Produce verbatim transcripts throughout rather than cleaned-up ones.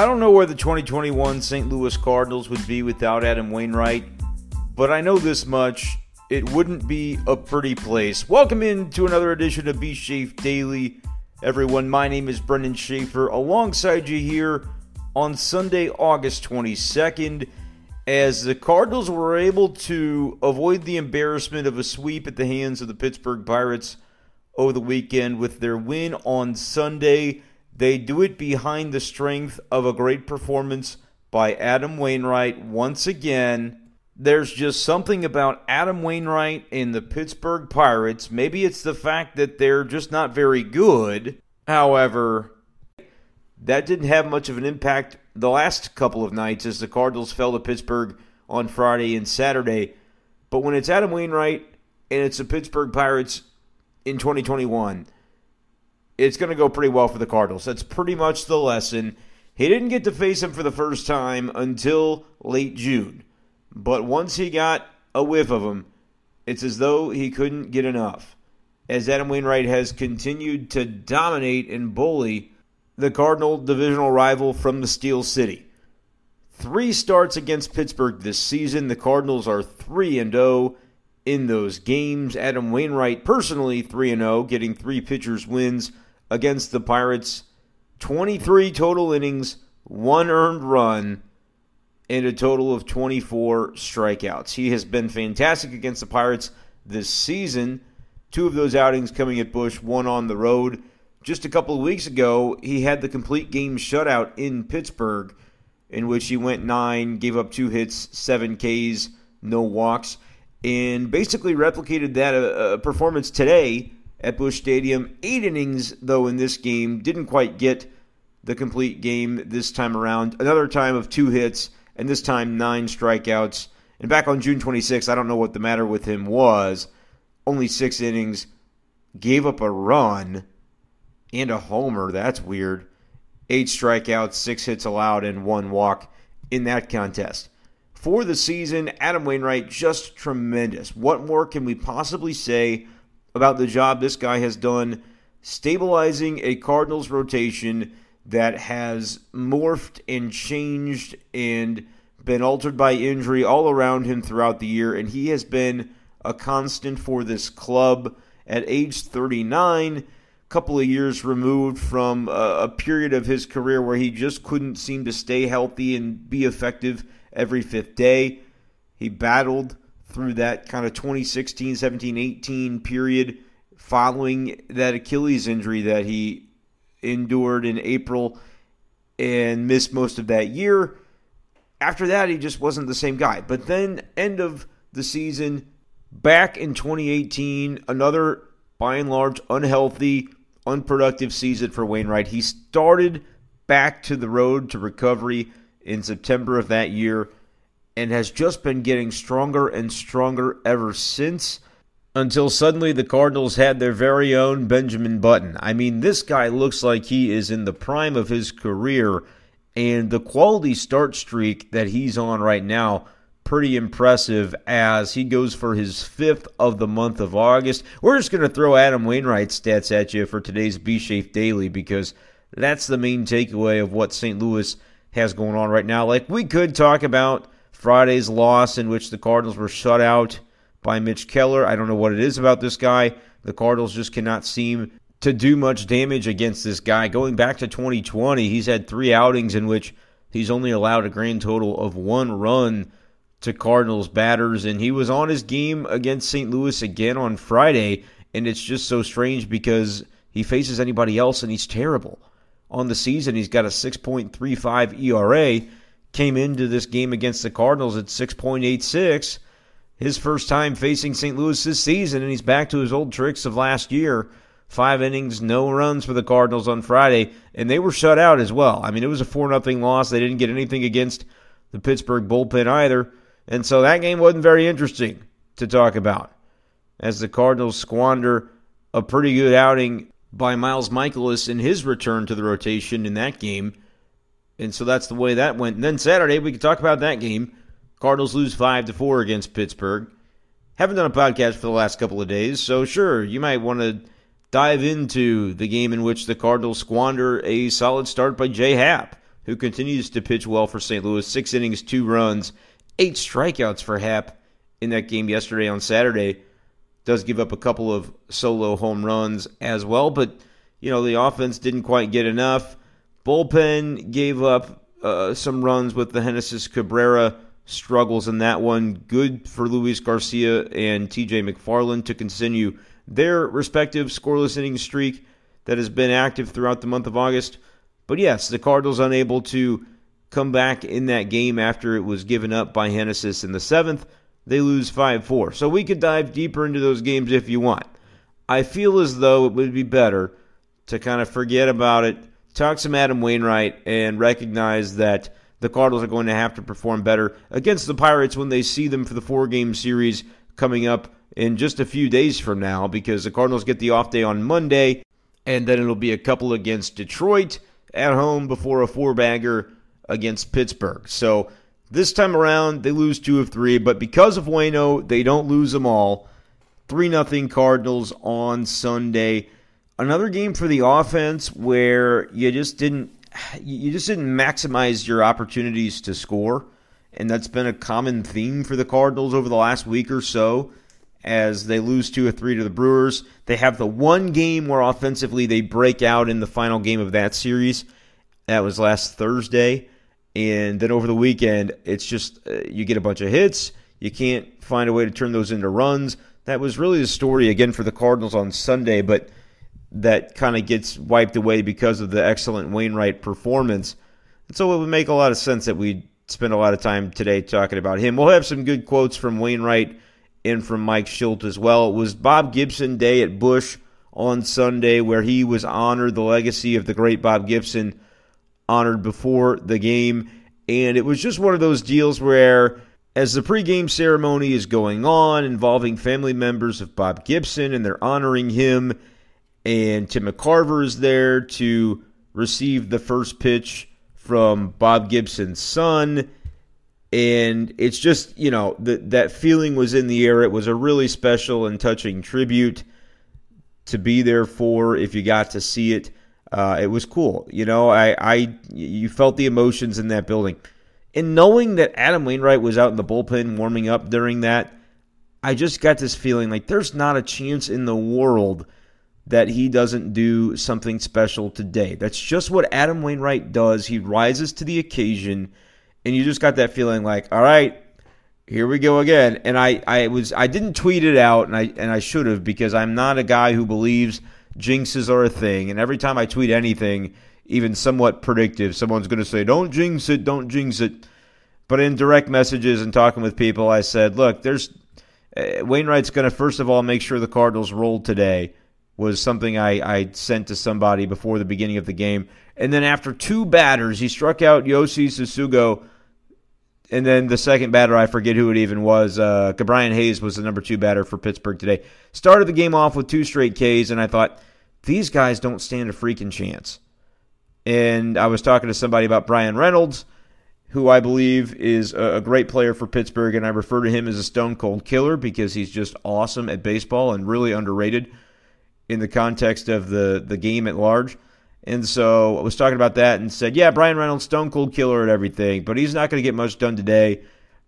I don't know where the twenty twenty-one Saint Louis Cardinals would be without Adam Wainwright, but I know this much, it wouldn't be a pretty place. Welcome into another edition of B-Schafe Daily, everyone. My name is Brendan Schaefer, alongside you here on Sunday, August twenty-second, as the Cardinals were able to avoid the embarrassment of a sweep at the hands of the Pittsburgh Pirates over the weekend with their win on Sunday. They do it behind the strength of a great performance by Adam Wainwright once again. There's just something about Adam Wainwright and the Pittsburgh Pirates. Maybe it's the fact that they're just not very good. However, that didn't have much of an impact the last couple of nights as the Cardinals fell to Pittsburgh on Friday and Saturday. But when it's Adam Wainwright and it's the Pittsburgh Pirates in twenty twenty-one... it's going to go pretty well for the Cardinals. That's pretty much the lesson. He didn't get to face him for the first time until late June. But once he got a whiff of him, it's as though he couldn't get enough, as Adam Wainwright has continued to dominate and bully the Cardinal divisional rival from the Steel City. Three starts against Pittsburgh this season. The Cardinals are three and oh in those games. Adam Wainwright personally three and oh, getting three pitchers' wins against the Pirates, twenty-three total innings, one earned run, and a total of twenty-four strikeouts. He has been fantastic against the Pirates this season. Two of those outings coming at Busch, one on the road. Just a couple of weeks ago, he had the complete game shutout in Pittsburgh, in which he went nine, gave up two hits, seven Ks, no walks, and basically replicated that uh, performance today at Busch Stadium. Eight innings, though, in this game. Didn't quite get the complete game this time around. Another time of two hits, and this time nine strikeouts. And back on June twenty-sixth, I don't know what the matter with him was. Only six innings, gave up a run, and a homer. That's weird. Eight strikeouts, six hits allowed, and one walk in that contest. For the season, Adam Wainwright, just tremendous. What more can we possibly say about the job this guy has done stabilizing a Cardinals rotation that has morphed and changed and been altered by injury all around him throughout the year, and he has been a constant for this club at age thirty-nine, a couple of years removed from a period of his career where he just couldn't seem to stay healthy and be effective every fifth day. He battled through that kind of twenty sixteen, seventeen, eighteen period following that Achilles injury that he endured in April and missed most of that year. After that, he just wasn't the same guy. But then, end of the season, back in twenty eighteen, another, by and large, unhealthy, unproductive season for Wainwright. He started back to the road to recovery in September of that year, and has just been getting stronger and stronger ever since, until suddenly the Cardinals had their very own Benjamin Button. I mean, this guy looks like he is in the prime of his career, and the quality start streak that he's on right now, pretty impressive, as he goes for his fifth of the month of August. We're just going to throw Adam Wainwright's stats at you for today's B-Schafe Daily, because that's the main takeaway of what Saint Louis has going on right now. Like, we could talk about Friday's loss, in which the Cardinals were shut out by Mitch Keller. I don't know what it is about this guy. The Cardinals just cannot seem to do much damage against this guy. Going back to twenty twenty, he's had three outings in which he's only allowed a grand total of one run to Cardinals batters, and he was on his game against Saint Louis again on Friday, and it's just so strange because he faces anybody else and he's terrible. On the season, he's got a six point three five E R A, came into this game against the Cardinals at six point eight six, his first time facing Saint Louis this season, and he's back to his old tricks of last year. Five innings, no runs for the Cardinals on Friday, and they were shut out as well. I mean, it was a four nothing loss. They didn't get anything against the Pittsburgh bullpen either, and so that game wasn't very interesting to talk about, as the Cardinals squander a pretty good outing by Miles Michaelis in his return to the rotation in that game. And so that's the way that went. And then Saturday, we could talk about that game. Cardinals lose five to four against Pittsburgh. Haven't done a podcast for the last couple of days, so sure, you might want to dive into the game in which the Cardinals squander a solid start by Jay Happ, who continues to pitch well for Saint Louis. Six innings, two runs, eight strikeouts for Happ in that game yesterday on Saturday. Does give up a couple of solo home runs as well, but, you know, the offense didn't quite get enough. Bullpen gave up uh, some runs with the Genesis Cabrera struggles in that one. Good for Luis Garcia and T J McFarland to continue their respective scoreless inning streak that has been active throughout the month of August. But yes, the Cardinals unable to come back in that game after it was given up by Genesis in the seventh. They lose five four. So we could dive deeper into those games if you want. I feel as though it would be better to kind of forget about it, talk some Adam Wainwright, and recognize that the Cardinals are going to have to perform better against the Pirates when they see them for the four-game series coming up in just a few days from now, because the Cardinals get the off day on Monday, and then it'll be a couple against Detroit at home before a four-bagger against Pittsburgh. So this time around, they lose two of three, but because of Waino, they don't lose them all. three nothing Cardinals on Sunday. Another game for the offense where you just didn't you just didn't maximize your opportunities to score, and that's been a common theme for the Cardinals over the last week or so as they lose two of three to the Brewers. They have the one game where offensively they break out in the final game of that series. That was last Thursday. And then over the weekend, it's just uh, you get a bunch of hits. You can't find a way to turn those into runs. That was really the story, again, for the Cardinals on Sunday, but that kind of gets wiped away because of the excellent Wainwright performance. And so it would make a lot of sense that we'd spend a lot of time today talking about him. We'll have some good quotes from Wainwright and from Mike Shildt as well. It was Bob Gibson Day at Busch on Sunday, where he was honored, the legacy of the great Bob Gibson, honored before the game. And it was just one of those deals where, as the pregame ceremony is going on involving family members of Bob Gibson, and they're honoring him, and Tim McCarver is there to receive the first pitch from Bob Gibson's son, and it's just, you know, the, that feeling was in the air. It was a really special and touching tribute to be there for, if you got to see it. Uh, it was cool. You know, I, I, you felt the emotions in that building. And knowing that Adam Wainwright was out in the bullpen warming up during that, I just got this feeling like there's not a chance in the world that he doesn't do something special today. That's just what Adam Wainwright does. He rises to the occasion, and you just got that feeling like, all right, here we go again. And I, I was, I didn't tweet it out, and I, and I should have, because I'm not a guy who believes jinxes are a thing, and every time I tweet anything, even somewhat predictive, someone's going to say, don't jinx it, don't jinx it. But in direct messages and talking with people, I said, look, there's uh, Wainwright's going to, first of all, make sure the Cardinals roll today, was something I, I sent to somebody before the beginning of the game. And then after two batters, he struck out Yossi Susugo, and then the second batter, I forget who it even was, uh, Ke'Bryan Hayes was the number two batter for Pittsburgh today. Started the game off with two straight Ks, and I thought, these guys don't stand a freaking chance. And I was talking to somebody about Brian Reynolds, who I believe is a great player for Pittsburgh, and I refer to him as a stone-cold killer because he's just awesome at baseball and really underrated in the context of the, the game at large. And so I was talking about that and said, yeah, Brian Reynolds, stone cold killer at everything, but he's not going to get much done today.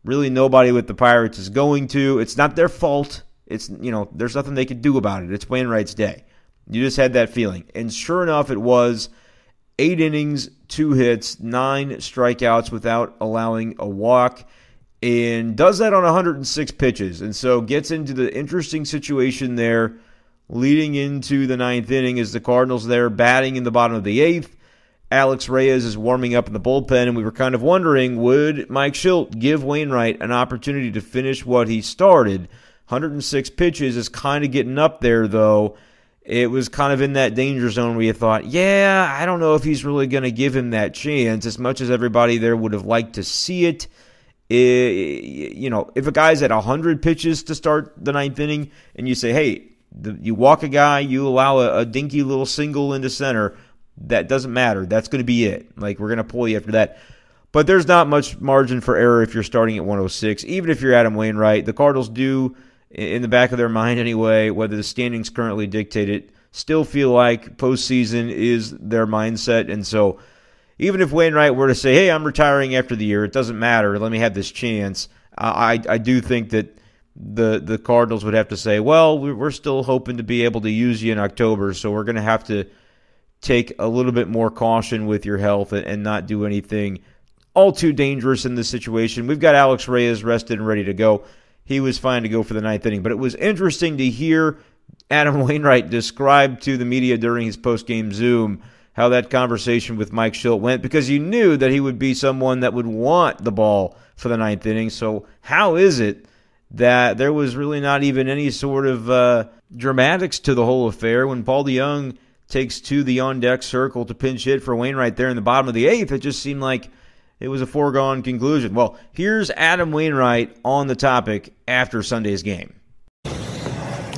Really nobody with the Pirates is going to. It's not their fault. It's, you know, there's nothing they could do about it. It's Wainwright's day. You just had that feeling. And sure enough, it was eight innings, two hits, nine strikeouts without allowing a walk, and does that on one hundred six pitches. And so gets into the interesting situation there. Leading into the ninth inning is the Cardinals there batting in the bottom of the eighth. Alex Reyes is warming up in the bullpen, and we were kind of wondering, would Mike Shildt give Wainwright an opportunity to finish what he started? one hundred six pitches is kind of getting up there, though. It was kind of in that danger zone where you thought, yeah, I don't know if he's really going to give him that chance. As much as everybody there would have liked to see it, it you know, if a guy's at one hundred pitches to start the ninth inning, and you say, hey, you walk a guy, you allow a, a dinky little single into center, that doesn't matter. That's going to be it. Like, we're going to pull you after that. But there's not much margin for error if you're starting at one oh six, even if you're Adam Wainwright. The Cardinals do, in the back of their mind anyway, whether the standings currently dictate it, still feel like postseason is their mindset. And so, even if Wainwright were to say, hey, I'm retiring after the year, it doesn't matter, let me have this chance, I, I do think that the the Cardinals would have to say, well, we're still hoping to be able to use you in October, so we're going to have to take a little bit more caution with your health and, and not do anything all too dangerous in this situation. We've got Alex Reyes rested and ready to go. He was fine to go for the ninth inning. But it was interesting to hear Adam Wainwright describe to the media during his post-game Zoom how that conversation with Mike Shildt went, because you knew that he would be someone that would want the ball for the ninth inning. So how is it that there was really not even any sort of uh, dramatics to the whole affair when Paul DeYoung takes to the on-deck circle to pinch hit for Wainwright there in the bottom of the eighth? It just seemed like it was a foregone conclusion. Well, here's Adam Wainwright on the topic after Sunday's game.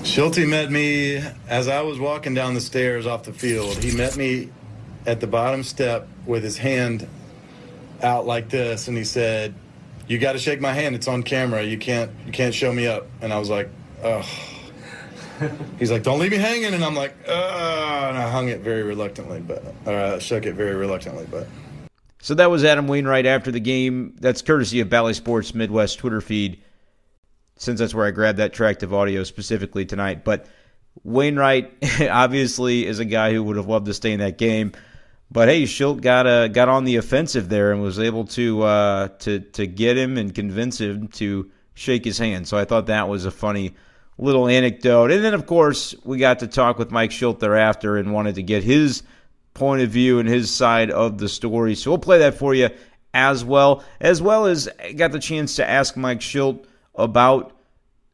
Schulte met me as I was walking down the stairs off the field. He met me at the bottom step with his hand out like this, and he said, "You got to shake my hand. It's on camera. You can't, you can't show me up." And I was like, "Ugh." He's like, "Don't leave me hanging." And I'm like, "Ugh." And I hung it very reluctantly, but or I shook it very reluctantly, but. So that was Adam Wainwright after the game. That's courtesy of Bally Sports Midwest Twitter feed, since that's where I grabbed that tract of audio specifically tonight. But Wainwright obviously is a guy who would have loved to stay in that game. But hey, Shildt got uh, got on the offensive there and was able to uh, to to get him and convince him to shake his hand. So I thought that was a funny little anecdote. And then, of course, we got to talk with Mike Shildt thereafter and wanted to get his point of view and his side of the story. So we'll play that for you as well. As well as got the chance to ask Mike Shildt about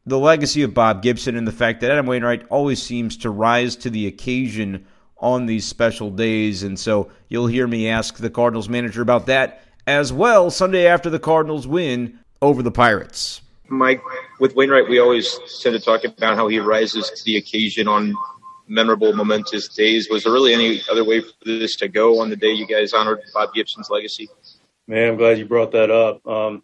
the legacy of Bob Gibson and the fact that Adam Wainwright always seems to rise to the occasion on these special days, and so you'll hear me ask the Cardinals manager about that as well Sunday after the Cardinals win over the Pirates. Mike, with Wainwright, we always tend to talk about how he rises to the occasion on memorable, momentous days. Was there really any other way for this to go on the day you guys honored Bob Gibson's legacy? Man, I'm glad you brought that up. Um,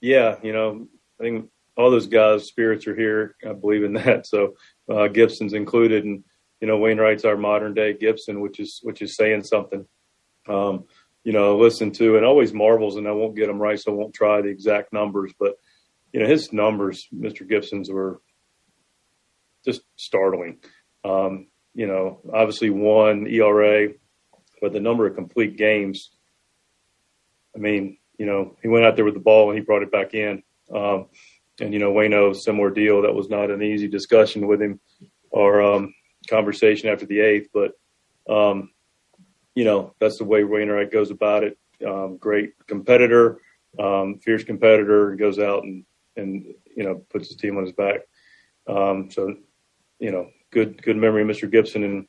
yeah, you know, I think all those guys' spirits are here. I believe in that. So uh, Gibson's included, and you know, Wainwright's our modern day Gibson, which is which is saying something. Um, you know, listen to and always marvels, and I won't get them right, so I won't try the exact numbers. But you know, his numbers, Mister Gibson's, were just startling. Um, you know, obviously one E R A, but the number of complete games. I mean, you know, he went out there with the ball and he brought it back in. Um, and you know, Waino, similar deal. That was not an easy discussion with him, or um, conversation after the eighth, but um you know, that's the way Wainwright goes about it. Um great competitor, um fierce competitor, goes out and and you know, puts his team on his back. Um so you know, good good memory of Mister Gibson, and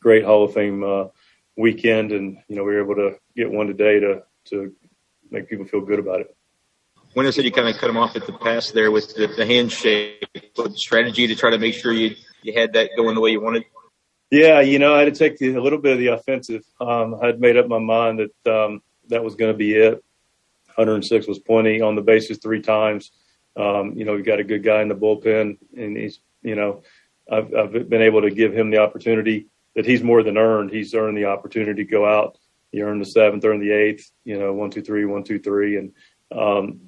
great Hall of Fame uh weekend, and you know, we were able to get one today to to make people feel good about it. When I said you kind of cut him off at the pass there with the, the handshake, with the strategy to try to make sure you You had that going the way you wanted? Yeah, you know, I had to take the, a little bit of the offensive. Um, I'd made up my mind that um, that was going to be it. one oh six was plenty, on the bases three times. Um, you know, we've got a good guy in the bullpen, and he's, you know, I've, I've been able to give him the opportunity that he's more than earned. He's earned the opportunity to go out. He earned the seventh, earned the eighth, you know, one, two, three, one, two, three. And, um,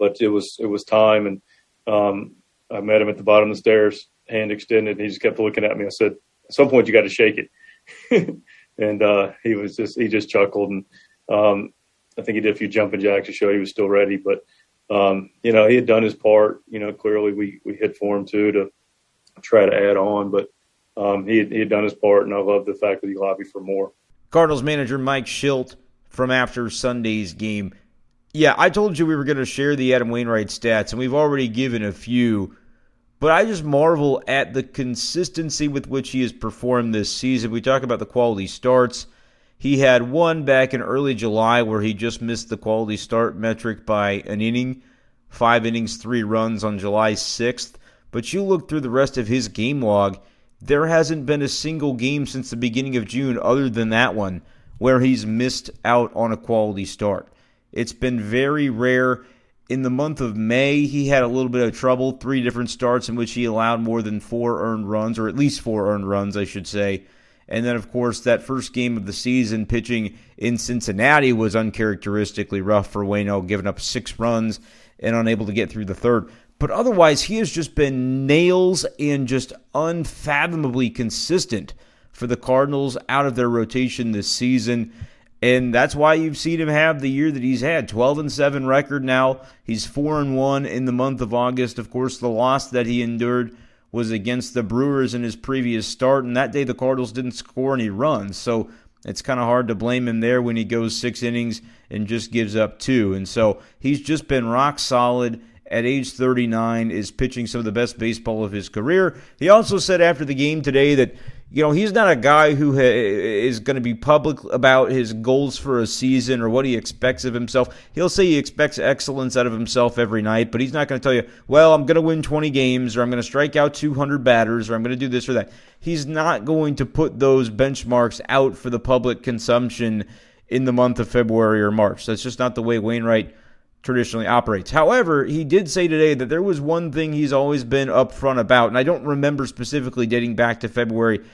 but it was, it was time. And um, I met him at the bottom of the stairs, hand extended, and he just kept looking at me. I said, "At some point you got to shake it." And uh, he was just, he just chuckled. And um, I think he did a few jumping jacks to show he was still ready, but um, you know, he had done his part. You know, clearly we, we hit for him too, to try to add on, but um, he, had, he had done his part. And I love the fact that he lobbied for more. Cardinals manager Mike Shildt from after Sunday's game. Yeah. I told you we were going to share the Adam Wainwright stats, and we've already given a few. But I just marvel at the consistency with which he has performed this season. We talk about the quality starts. He had one back in early July where he just missed the quality start metric by an inning. Five innings, three runs on July sixth. But you look through the rest of his game log, there hasn't been a single game since the beginning of June other than that one where he's missed out on a quality start. It's been very rare. In the month of May, he had a little bit of trouble, three different starts in which he allowed more than four earned runs, or at least four earned runs, I should say. And then, of course, that first game of the season pitching in Cincinnati was uncharacteristically rough for Waino, giving up six runs and unable to get through the third. But otherwise, he has just been nails and just unfathomably consistent for the Cardinals out of their rotation this season. And that's why you've seen him have the year that he's had. twelve and seven record now. He's four and one in the month of August. Of course, the loss that he endured was against the Brewers in his previous start, and that day the Cardinals didn't score any runs. So it's kind of hard to blame him there when he goes six innings and just gives up two. And so he's just been rock solid. At age thirty-nine, is pitching some of the best baseball of his career. He also said after the game today that, you know, he's not a guy who ha- is going to be public about his goals for a season or what he expects of himself. He'll say he expects excellence out of himself every night, but he's not going to tell you, well, I'm going to win twenty games, or I'm going to strike out two hundred batters, or I'm going to do this or that. He's not going to put those benchmarks out for the public consumption in the month of February or March. That's just not the way Wainwright traditionally operates. However, he did say today that there was one thing he's always been upfront about, and I don't remember specifically dating back to February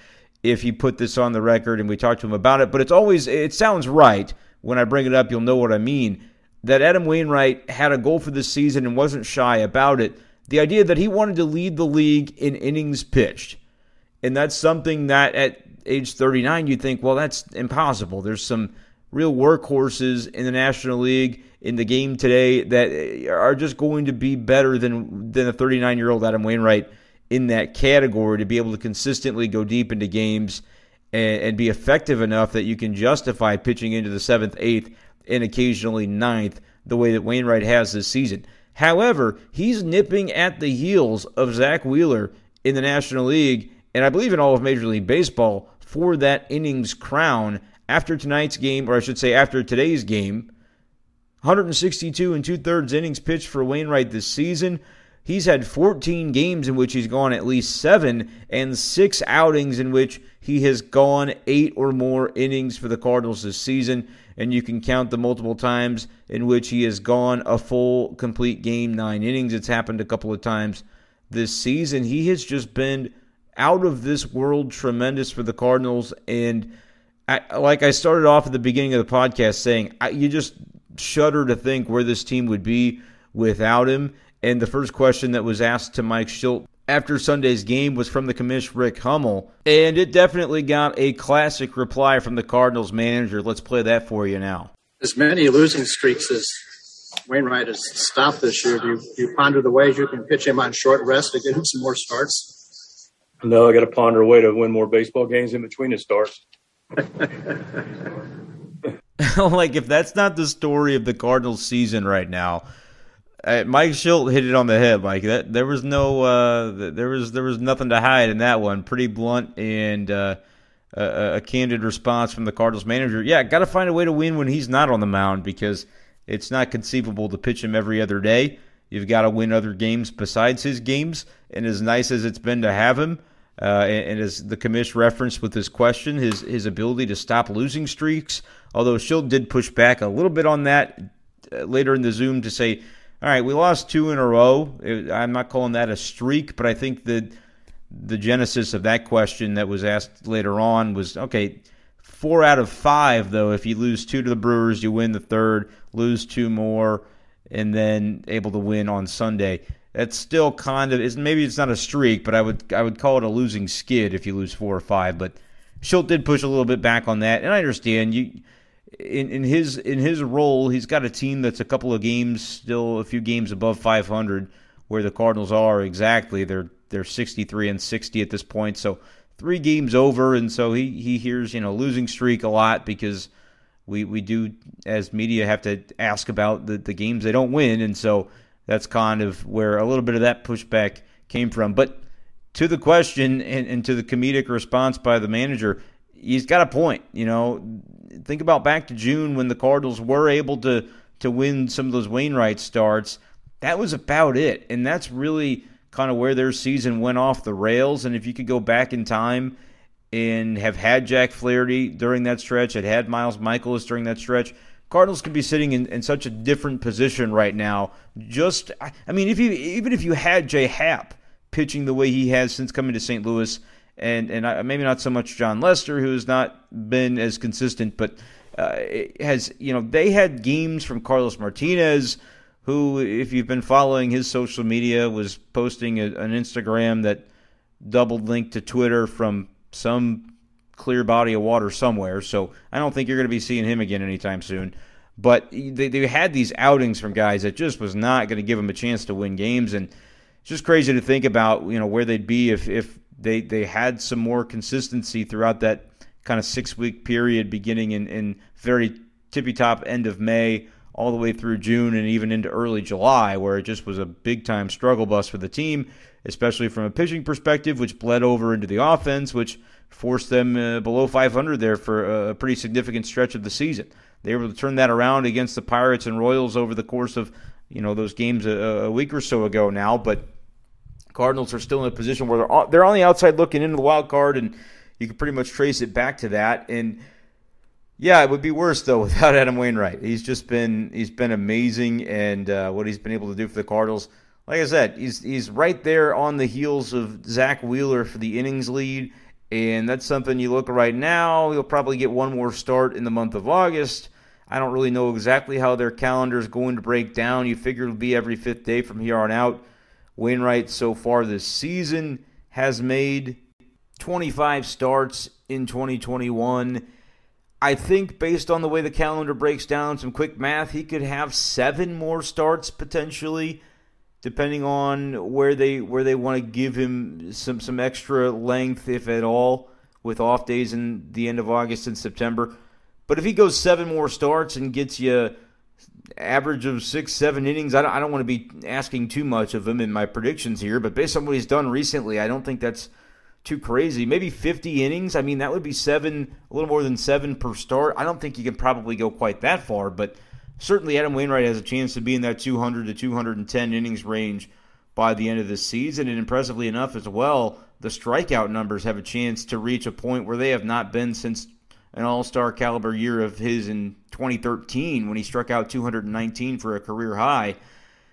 if he put this on the record and we talked to him about it, but it's always, it sounds right. When I bring it up, you'll know what I mean, that Adam Wainwright had a goal for this season and wasn't shy about it. The idea that he wanted to lead the league in innings pitched, and that's something that at age thirty-nine, you think, well, that's impossible. There's some real workhorses in the National League in the game today that are just going to be better than than a thirty-nine-year-old Adam Wainwright in that category to be able to consistently go deep into games and, and be effective enough that you can justify pitching into the seventh, eighth, and occasionally ninth the way that Wainwright has this season. However, he's nipping at the heels of Zach Wheeler in the National League, and I believe in all of Major League Baseball, for that innings crown. After tonight's game, or I should say after today's game, one hundred sixty-two and two-thirds innings pitched for Wainwright this season. He's had fourteen games in which he's gone at least seven, and six outings in which he has gone eight or more innings for the Cardinals this season, and you can count the multiple times in which he has gone a full, complete game, nine innings. It's happened a couple of times this season. He has just been out of this world tremendous for the Cardinals, and I, like I started off at the beginning of the podcast saying, I, you just shudder to think where this team would be without him. And the first question that was asked to Mike Shildt after Sunday's game was from the commish Rick Hummel, and it definitely got a classic reply from the Cardinals manager. Let's play that for you now. As many losing streaks as Wainwright has stopped this year, do you, do you ponder the ways you can pitch him on short rest to get him some more starts? No, I got to ponder a way to win more baseball games in between his starts. Like, if that's not the story of the Cardinals season right now, uh, Mike Shildt hit it on the head. Like that, there was no, uh, there was there was nothing to hide in that one. Pretty blunt and uh, a, a candid response from the Cardinals manager. Yeah, got to find a way to win when he's not on the mound, because it's not conceivable to pitch him every other day. You've got to win other games besides his games. And as nice as it's been to have him, Uh, and, and as the commish referenced with his question, his his ability to stop losing streaks, although Shildt did push back a little bit on that uh, later in the Zoom to say, all right, we lost two in a row. It, I'm not calling that a streak, but I think that the genesis of that question that was asked later on was, okay, four out of five, though, if you lose two to the Brewers, you win the third, lose two more, and then able to win on Sunday. That's still kind of, it's, maybe it's not a streak, but I would I would call it a losing skid if you lose four or five. But Shildt did push a little bit back on that, and I understand you. In in his in his role, he's got a team that's a couple of games, still a few games above five hundred, where the Cardinals are exactly. They're they're sixty-three and sixty at this point, so three games over, and so he he hears, you know, losing streak a lot, because we we do as media have to ask about the the games they don't win, and so. That's kind of where a little bit of that pushback came from. But to the question and, and to the comedic response by the manager, he's got a point. You know, think about back to June when the Cardinals were able to, to win some of those Wainwright starts. That was about it. And that's really kind of where their season went off the rails. And if you could go back in time and have had Jack Flaherty during that stretch, had had Miles Michaelis during that stretch, Cardinals could be sitting in, in such a different position right now. Just, I mean, if you even if you had Jay Happ pitching the way he has since coming to Saint Louis and and I, maybe not so much John Lester, who's not been as consistent, but uh, has, you know, they had games from Carlos Martinez, who, if you've been following his social media, was posting a, an Instagram that doubled linked to Twitter from some clear body of water somewhere. So I don't think you're going to be seeing him again anytime soon. But they, they had these outings from guys that just was not going to give them a chance to win games. And it's just crazy to think about, you know, where they'd be if, if they, they had some more consistency throughout that kind of six-week period beginning in, in very tippy-top end of May all the way through June and even into early July, where it just was a big-time struggle bus for the team, especially from a pitching perspective, which bled over into the offense, which forced them uh, below five hundred there for a pretty significant stretch of the season. They were able to turn that around against the Pirates and Royals over the course of, you know, those games a, a week or so ago now, but Cardinals are still in a position where they're on, they're on the outside looking into the wild card, and you can pretty much trace it back to that. And yeah, it would be worse though without Adam Wainwright. He's just been he's been amazing, and uh, what he's been able to do for the Cardinals. Like I said, he's he's right there on the heels of Zach Wheeler for the innings lead, and that's something you look right now. He'll probably get one more start in the month of August. I don't really know exactly how their calendar is going to break down. You figure it'll be every fifth day from here on out. Wainwright so far this season has made twenty-five starts in twenty twenty-one. I think based on the way the calendar breaks down, some quick math, he could have seven more starts potentially, depending on where they where they want to give him some, some extra length, if at all, with off days in the end of August and September. But if he goes seven more starts and gets you average of six, seven innings, I don't, I don't want to be asking too much of him in my predictions here, but based on what he's done recently, I don't think that's too crazy. Maybe fifty innings. I mean, that would be seven, a little more than seven per start. I don't think you can probably go quite that far, but certainly Adam Wainwright has a chance to be in that two hundred to two hundred ten innings range by the end of this season. And impressively enough as well, the strikeout numbers have a chance to reach a point where they have not been since an all-star caliber year of his in twenty thirteen when he struck out two hundred nineteen for a career high,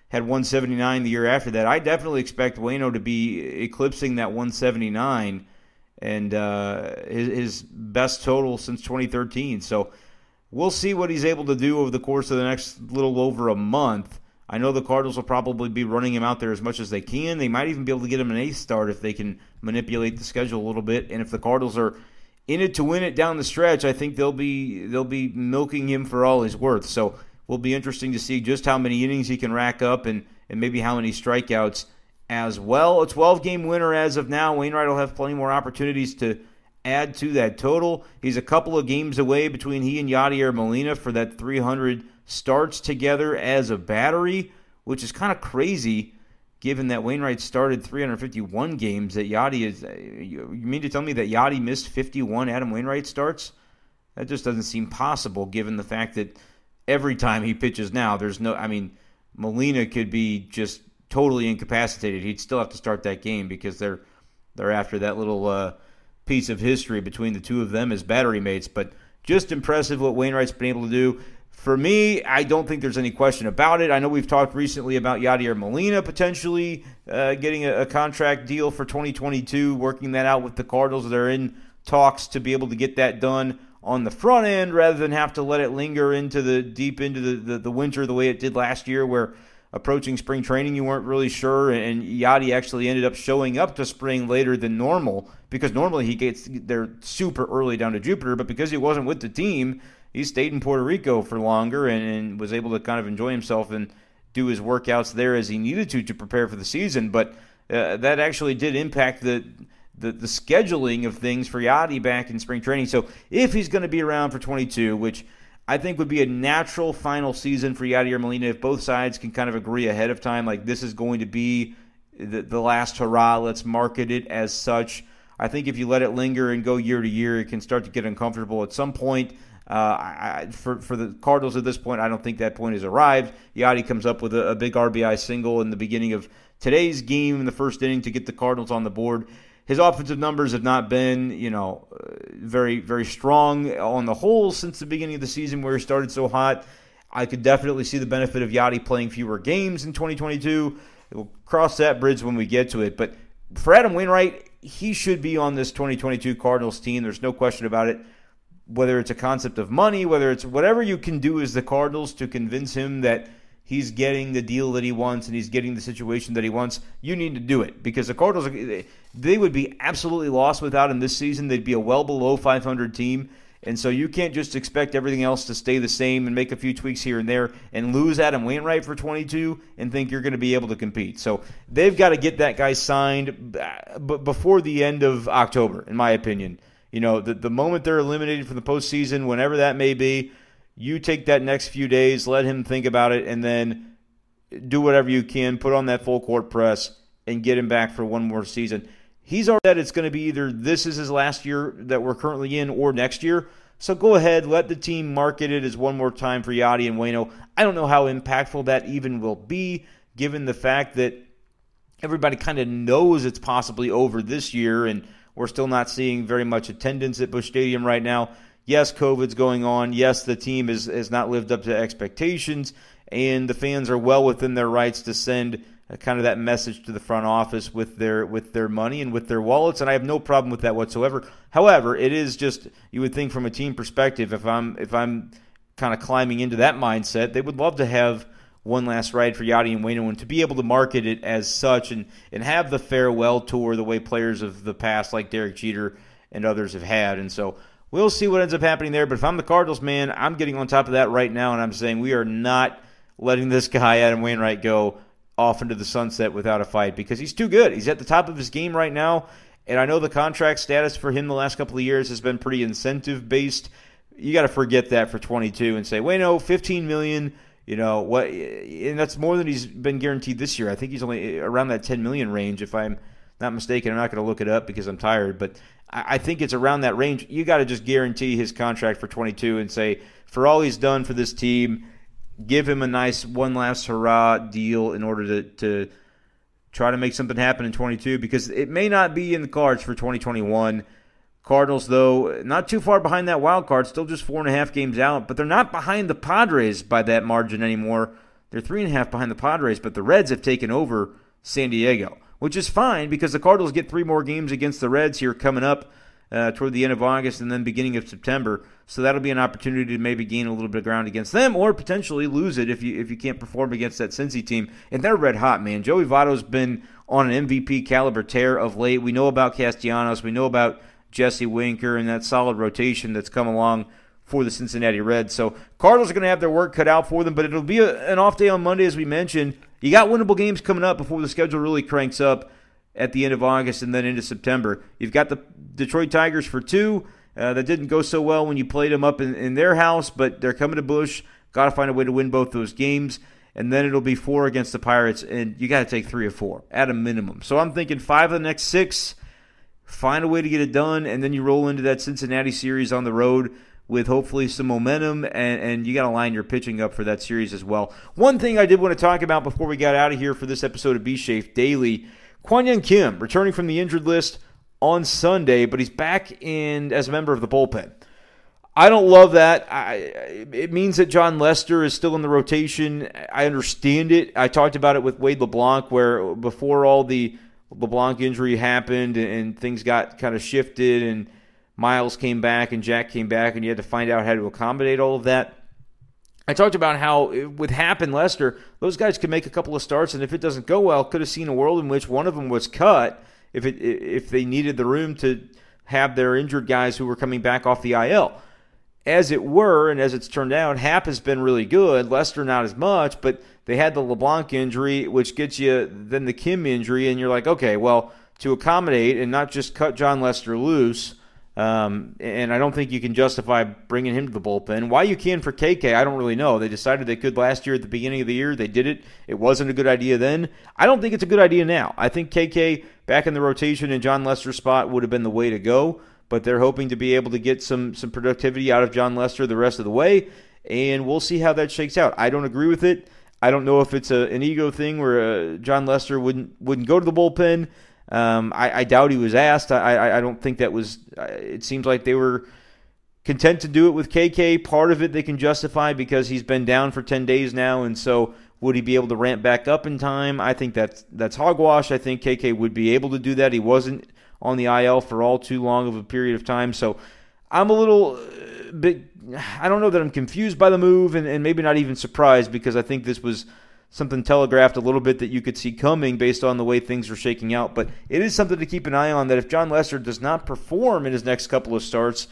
had one seventy-nine the year after that. I definitely expect Waino to be eclipsing that one seventy-nine and uh, his, his best total since twenty thirteen. So we'll see what he's able to do over the course of the next little over a month. I know the Cardinals will probably be running him out there as much as they can. They might even be able to get him an eighth start if they can manipulate the schedule a little bit. And if the Cardinals are in it to win it down the stretch, I think they'll be they'll be milking him for all he's worth. So it will be interesting to see just how many innings he can rack up and, and maybe how many strikeouts as well. A twelve-game winner as of now. Wainwright will have plenty more opportunities to add to that total. He's a couple of games away between he and Yadier Molina for that three hundred starts together as a battery, which is kind of crazy given that Wainwright started three hundred fifty-one games, that Yachty is, you mean to tell me that Yachty missed fifty-one Adam Wainwright starts? That just doesn't seem possible given the fact that every time he pitches now, there's no, I mean, Molina could be just totally incapacitated. He'd still have to start that game because they're, they're after that little uh, piece of history between the two of them as battery mates. But just impressive what Wainwright's been able to do. For me, I don't think there's any question about it. I know we've talked recently about Yadier Molina potentially uh, getting a, a contract deal for twenty twenty-two, working that out with the Cardinals. They're in talks to be able to get that done on the front end rather than have to let it linger into the deep into the, the, the winter the way it did last year, where approaching spring training you weren't really sure, and Yadi actually ended up showing up to spring later than normal because normally he gets there super early down to Jupiter, but because he wasn't with the team, he stayed in Puerto Rico for longer and, and was able to kind of enjoy himself and do his workouts there as he needed to to prepare for the season. But uh, that actually did impact the, the the scheduling of things for Yadi back in spring training. So if he's going to be around for twenty-two, which I think would be a natural final season for Yadier Molina if both sides can kind of agree ahead of time, like this is going to be the, the last hurrah, let's market it as such. I think if you let it linger and go year to year, it can start to get uncomfortable at some point. Uh, I, for for the Cardinals at this point, I don't think that point has arrived. Yachty comes up with a, a big R B I single in the beginning of today's game in the first inning to get the Cardinals on the board. His offensive numbers have not been, you know, very very strong on the whole since the beginning of the season where he started so hot. I could definitely see the benefit of Yachty playing fewer games in twenty twenty-two. We'll cross that bridge when we get to it. But for Adam Wainwright, he should be on this twenty twenty-two Cardinals team. There's no question about it. Whether it's a concept of money, whether it's whatever you can do as the Cardinals to convince him that he's getting the deal that he wants and he's getting the situation that he wants, you need to do it. Because the Cardinals, they would be absolutely lost without him this season. They'd be a well below five hundred team. And so you can't just expect everything else to stay the same and make a few tweaks here and there and lose Adam Wainwright for twenty-two and think you're going to be able to compete. So they've got to get that guy signed before the end of October, in my opinion. You know, the, the moment they're eliminated from the postseason, whenever that may be, you take that next few days, let him think about it, and then do whatever you can, put on that full court press, and get him back for one more season. He's already said it's going to be either this is his last year that we're currently in or next year. So go ahead, let the team market it as one more time for Yadi and Waino. I don't know how impactful that even will be, given the fact that everybody kind of knows it's possibly over this year, and we're still not seeing very much attendance at Busch Stadium right now. Yes, COVID's going on. Yes, the team is, has not lived up to expectations, and the fans are well within their rights to send kind of that message to the front office with their with their money and with their wallets, and I have no problem with that whatsoever. However, it is just, you would think from a team perspective, if I'm if I'm kind of climbing into that mindset, they would love to have one last ride for Yadi and Waino and to be able to market it as such and, and have the farewell tour the way players of the past like Derek Jeter and others have had. And so we'll see what ends up happening there. But if I'm the Cardinals, man, I'm getting on top of that right now, and I'm saying we are not letting this guy, Adam Wainwright, go off into the sunset without a fight because he's too good. He's at the top of his game right now, and I know the contract status for him the last couple of years has been pretty incentive-based. You got to forget that for twenty-two and say, wait, no, fifteen million dollars, you know, what? And that's more than he's been guaranteed this year. I think he's only around that ten million dollars range, if I'm not mistaken. I'm not going to look it up because I'm tired, but I think it's around that range. You got to just guarantee his contract for twenty-two and say, for all he's done for this team, give him a nice one last hurrah deal in order to, to try to make something happen in twenty-two, because it may not be in the cards for twenty twenty-one. Cardinals, though, not too far behind that wild card, still just four and a half games out, but they're not behind the Padres by that margin anymore. They're three and a half behind the Padres, but the Reds have taken over San Diego, which is fine because the Cardinals get three more games against the Reds here coming up Uh, toward the end of August and then beginning of September. So that'll be an opportunity to maybe gain a little bit of ground against them or potentially lose it if you if you can't perform against that Cincy team. And they're red hot, man. Joey Votto's been on an M V P caliber tear of late. We know about Castellanos. We know about Jesse Winker and that solid rotation that's come along for the Cincinnati Reds. So Cardinals are going to have their work cut out for them, but it'll be a, an off day on Monday, as we mentioned. You got winnable games coming up before the schedule really cranks up at the end of August and then into September. You've got the Detroit Tigers for two. Uh, that didn't go so well when you played them up in, in their house, but they're coming to Busch. Got to find a way to win both those games. And then it'll be four against the Pirates, and you got to take three or four at a minimum. So I'm thinking five of the next six, find a way to get it done, and then you roll into that Cincinnati series on the road with hopefully some momentum, and, and you got to line your pitching up for that series as well. One thing I did want to talk about before we got out of here for this episode of B-Schafe Daily, Kwan Yun Kim returning from the injured list on Sunday, but he's back in as a member of the bullpen. I don't love that. I, it means that John Lester is still in the rotation. I understand it. I talked about it with Wade LeBlanc, where before all the LeBlanc injury happened and things got kind of shifted and Miles came back and Jack came back and you had to find out how to accommodate all of that. I talked about how with Happ and Lester, those guys could make a couple of starts, and if it doesn't go well, could have seen a world in which one of them was cut if it if they needed the room to have their injured guys who were coming back off the I L. As it were, and as it's turned out, Happ has been really good, Lester not as much, but they had the LeBlanc injury, which gets you then the Kim injury, and you're like, okay, well, to accommodate and not just cut John Lester loose, Um, and I don't think you can justify bringing him to the bullpen. Why you can for K K, I don't really know. They decided they could last year at the beginning of the year. They did it. It wasn't a good idea then. I don't think it's a good idea now. I think K K back in the rotation in John Lester's spot would have been the way to go, but they're hoping to be able to get some some productivity out of John Lester the rest of the way, and we'll see how that shakes out. I don't agree with it. I don't know if it's a, an ego thing where uh, John Lester wouldn't wouldn't go to the bullpen. Um, I, I doubt he was asked. I, I, I don't think that was – it seems like they were content to do it with K K. Part of it they can justify because he's been down for ten days now, and so would he be able to ramp back up in time? I think that's, that's hogwash. I think K K would be able to do that. He wasn't on the I L for all too long of a period of time. So I'm a little bit, I don't know that I'm confused by the move, and, and maybe not even surprised, because I think this was something telegraphed a little bit that you could see coming based on the way things were shaking out. But it is something to keep an eye on, that if John Lester does not perform in his next couple of starts,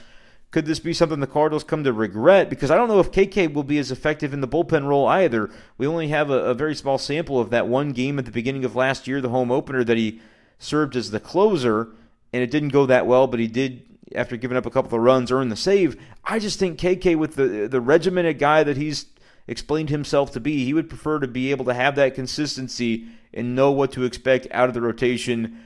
could this be something the Cardinals come to regret? Because I don't know if K K will be as effective in the bullpen role either. We only have a, a very small sample of that one game at the beginning of last year, the home opener, that he served as the closer, and it didn't go that well, but he did, after giving up a couple of runs, earn the save. I just think K K, with the, the regimented guy that he's explained himself to be, he would prefer to be able to have that consistency and know what to expect out of the rotation.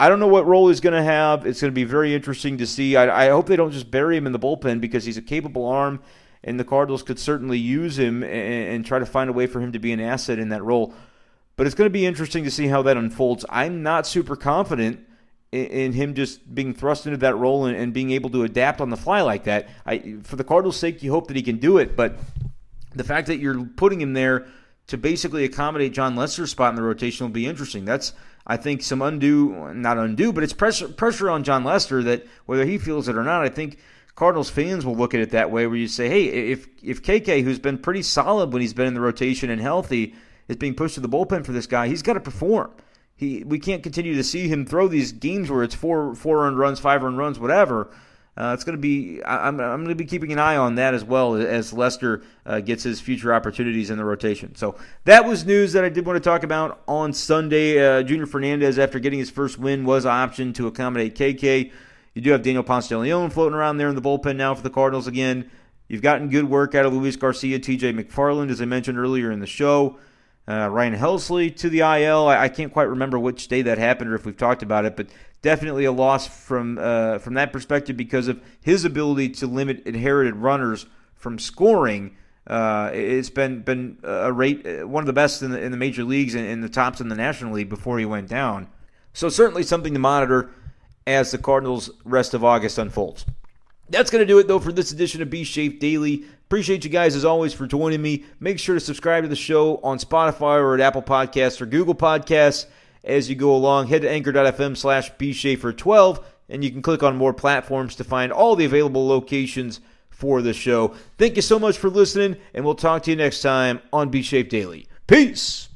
I don't know what role he's going to have. It's going to be very interesting to see. I, I hope they don't just bury him in the bullpen, because he's a capable arm, and the Cardinals could certainly use him and, and try to find a way for him to be an asset in that role. But it's going to be interesting to see how that unfolds. I'm not super confident in, in him just being thrust into that role and, and being able to adapt on the fly like that. I, for the Cardinals' sake, you hope that he can do it, but the fact that you're putting him there to basically accommodate John Lester's spot in the rotation will be interesting. That's, I think, some undue, not undue, but it's pressure, pressure on John Lester that, whether he feels it or not, I think Cardinals fans will look at it that way, where you say, hey, if if K K, who's been pretty solid when he's been in the rotation and healthy, is being pushed to the bullpen for this guy, he's got to perform. He We can't continue to see him throw these games where it's four four earned runs, five earned runs, whatever. Uh, it's going to be. I'm. I'm going to be keeping an eye on that as well, as Lester uh, gets his future opportunities in the rotation. So that was news that I did want to talk about on Sunday. Uh, Junior Fernandez, after getting his first win, was optioned to accommodate K K. You do have Daniel Ponce de Leon floating around there in the bullpen now for the Cardinals again. You've gotten good work out of Luis Garcia, T J McFarland, as I mentioned earlier in the show. Uh, Ryan Helsley to the I L. I, I can't quite remember which day that happened, or if we've talked about it, but definitely a loss from uh, from that perspective, because of his ability to limit inherited runners from scoring. Uh, it's been been a rate one of the best in the in the major leagues, and, and the tops in the National League before he went down. So certainly something to monitor as the Cardinals' rest of August unfolds. That's going to do it, though, for this edition of B-Schafe Daily. Appreciate you guys, as always, for joining me. Make sure to subscribe to the show on Spotify or at Apple Podcasts or Google Podcasts as you go along. Head to anchor.fm slash bschafer12, and you can click on more platforms to find all the available locations for the show. Thank you so much for listening, and we'll talk to you next time on B-Schafe Daily. Peace!